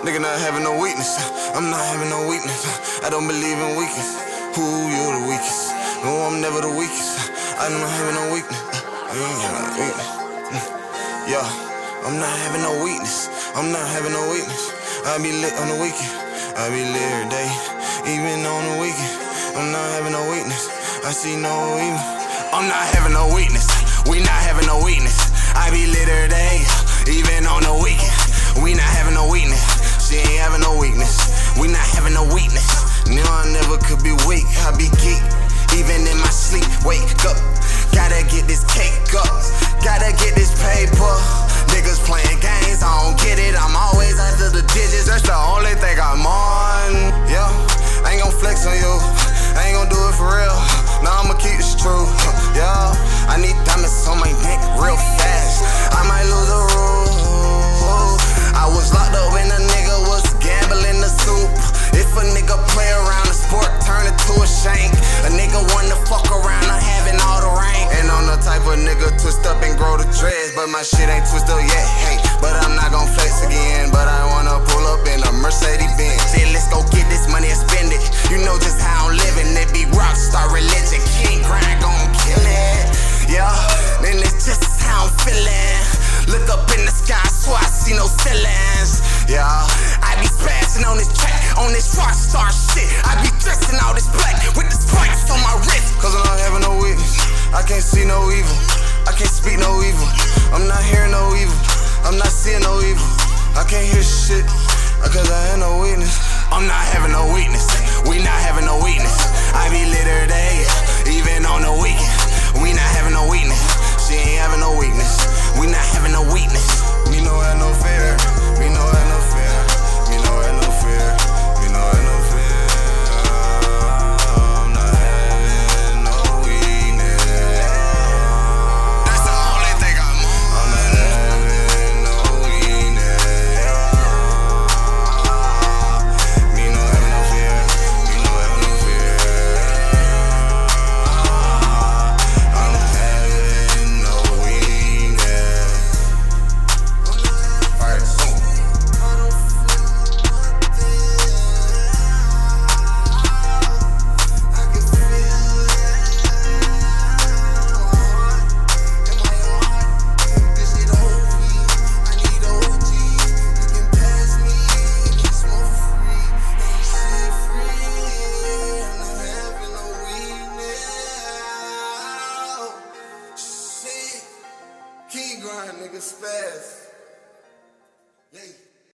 Nigga not having no weakness. I'm not having no weakness. I don't believe in weakness. Who you're the weakest? No, I'm never the weakest. I'm not having no weakness. I ain't having no weakness. Yeah, I'm not having no weakness. I'm not having no weakness. I be lit on the weekend. I be lit every day, even on the weekend. I'm not having no weakness. I see no evil. I'm not having no weakness. We not having no weakness. I be lit every day, even on the weekend. We not having no weakness. She ain't having no weakness. We not having no weakness. Knew I never could be weak. I be geek, even in my sleep. Wake up, gotta get this cake up, gotta get this paper. Niggas playing games, I don't get it. I'm always under the digits. That's the only thing I'm on. Yeah, I ain't gon' flex on you. I ain't gon' do it for real. Nah, I'ma keep this true. Yeah, I need diamonds on my neck real fast. I might lose a rule. I was locked up when a nigga was gambling the soup. If a nigga play around the sport, turn it to a shank. A nigga wanna fuck around, I'm having all the rank. And I'm the type of nigga twist up and grow the dreads, but my shit ain't twist up yet, hey. But I'm not gon' flex again, but I wanna pull up in a Mercedes Benz. Shit, let's go get this money and spend it. You know just how I'm living, it be rockstar religion. KingGrind gon' kill it, yeah. Then it's just how I'm feeling. Look up in the sky, so I see no ceilings. Yeah, I be spazzing on this track, on this rockstar shit. I be dressing all this black with the spikes on my wrist. Cause I'm not having no weakness. I can't see no evil. I can't speak no evil.